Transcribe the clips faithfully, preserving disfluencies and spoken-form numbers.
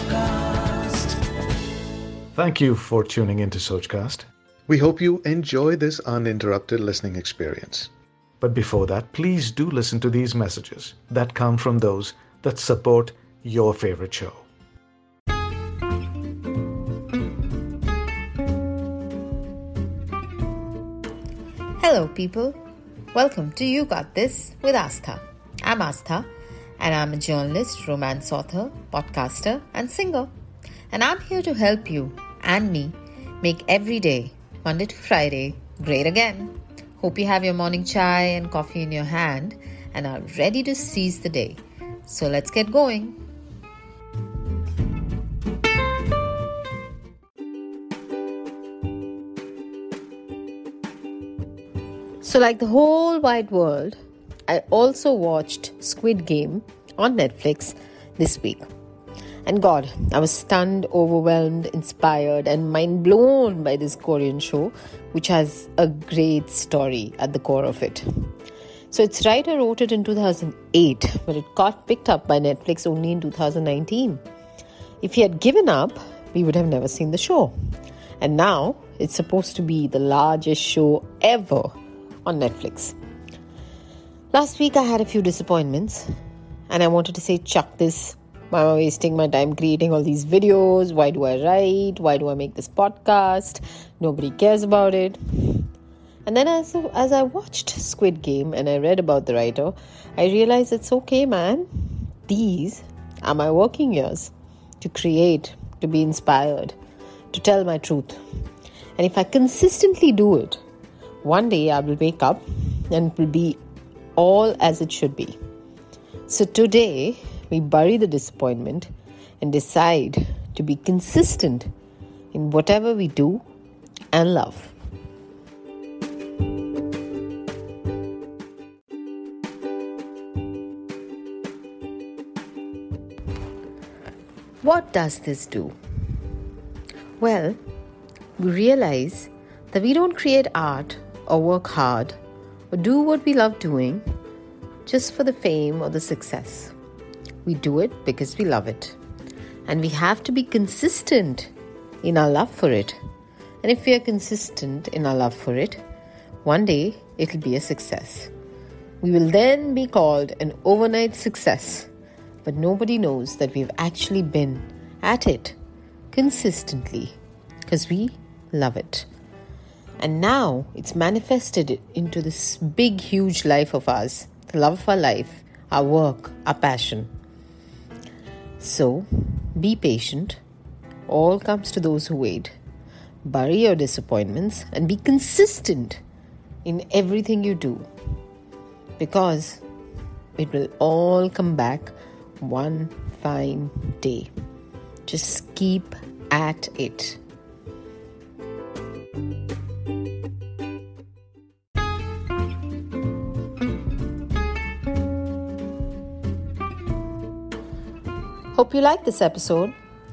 Sojcast. Thank you for tuning into Sojcast. We hope you enjoy this uninterrupted listening experience. But before that, please do listen to these messages that come from those that support your favorite show. Hello people, welcome to You Got This with Aastha. I'm Aastha and I'm a journalist, romance author, podcaster and singer. And I'm here to help you and me make every day, Monday to Friday, great again. Hope you have your morning chai and coffee in your hand and are ready to seize the day. So let's get going. So like the whole wide world, I also watched Squid Game on Netflix this week. And God, I was stunned, overwhelmed, inspired and mind blown by this Korean show, which has a great story at the core of it. So its writer wrote it in two thousand eight, but it got picked up by Netflix only in two thousand nineteen. If he had given up, we would have never seen the show. And now it's supposed to be the largest show ever on Netflix. Last week I had a few disappointments and I wanted to say chuck this. Why am I wasting my time creating all these videos? Why do I write? Why do I make this podcast? Nobody cares about it. And then as, as I watched Squid Game and I read about the writer, I realized it's okay, man. These are my working years to create, to be inspired, to tell my truth. And if I consistently do it, one day I will wake up and it will be all as it should be. So today we bury the disappointment and decide to be consistent in whatever we do and love. What does this do? Well, we realize that we don't create art or work hard or do what we love doing just for the fame or the success. We do it because we love it. And we have to be consistent in our love for it. And if we are consistent in our love for it, one day it will be a success. We will then be called an overnight success. But nobody knows that we've actually been at it consistently because we love it. And now it's manifested into this big, huge life of ours, the love of our life, our work, our passion. So be patient. All comes to those who wait. Bury your disappointments and be consistent in everything you do, because it will all come back one fine day. Just keep at it. Hope you like this episode.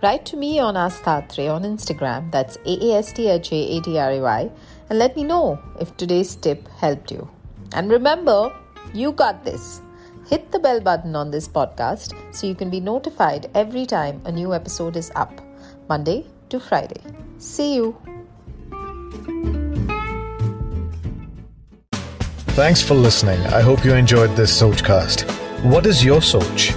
Write to me on Aasthatray on Instagram, that's A A S T H A A T R A Y, and let me know if today's tip helped you. And remember, you got this. Hit the bell button on this podcast so you can be notified every time a new episode is up, Monday to Friday. See you. Thanks for listening. I hope you enjoyed this Sojcast. What is your Soj?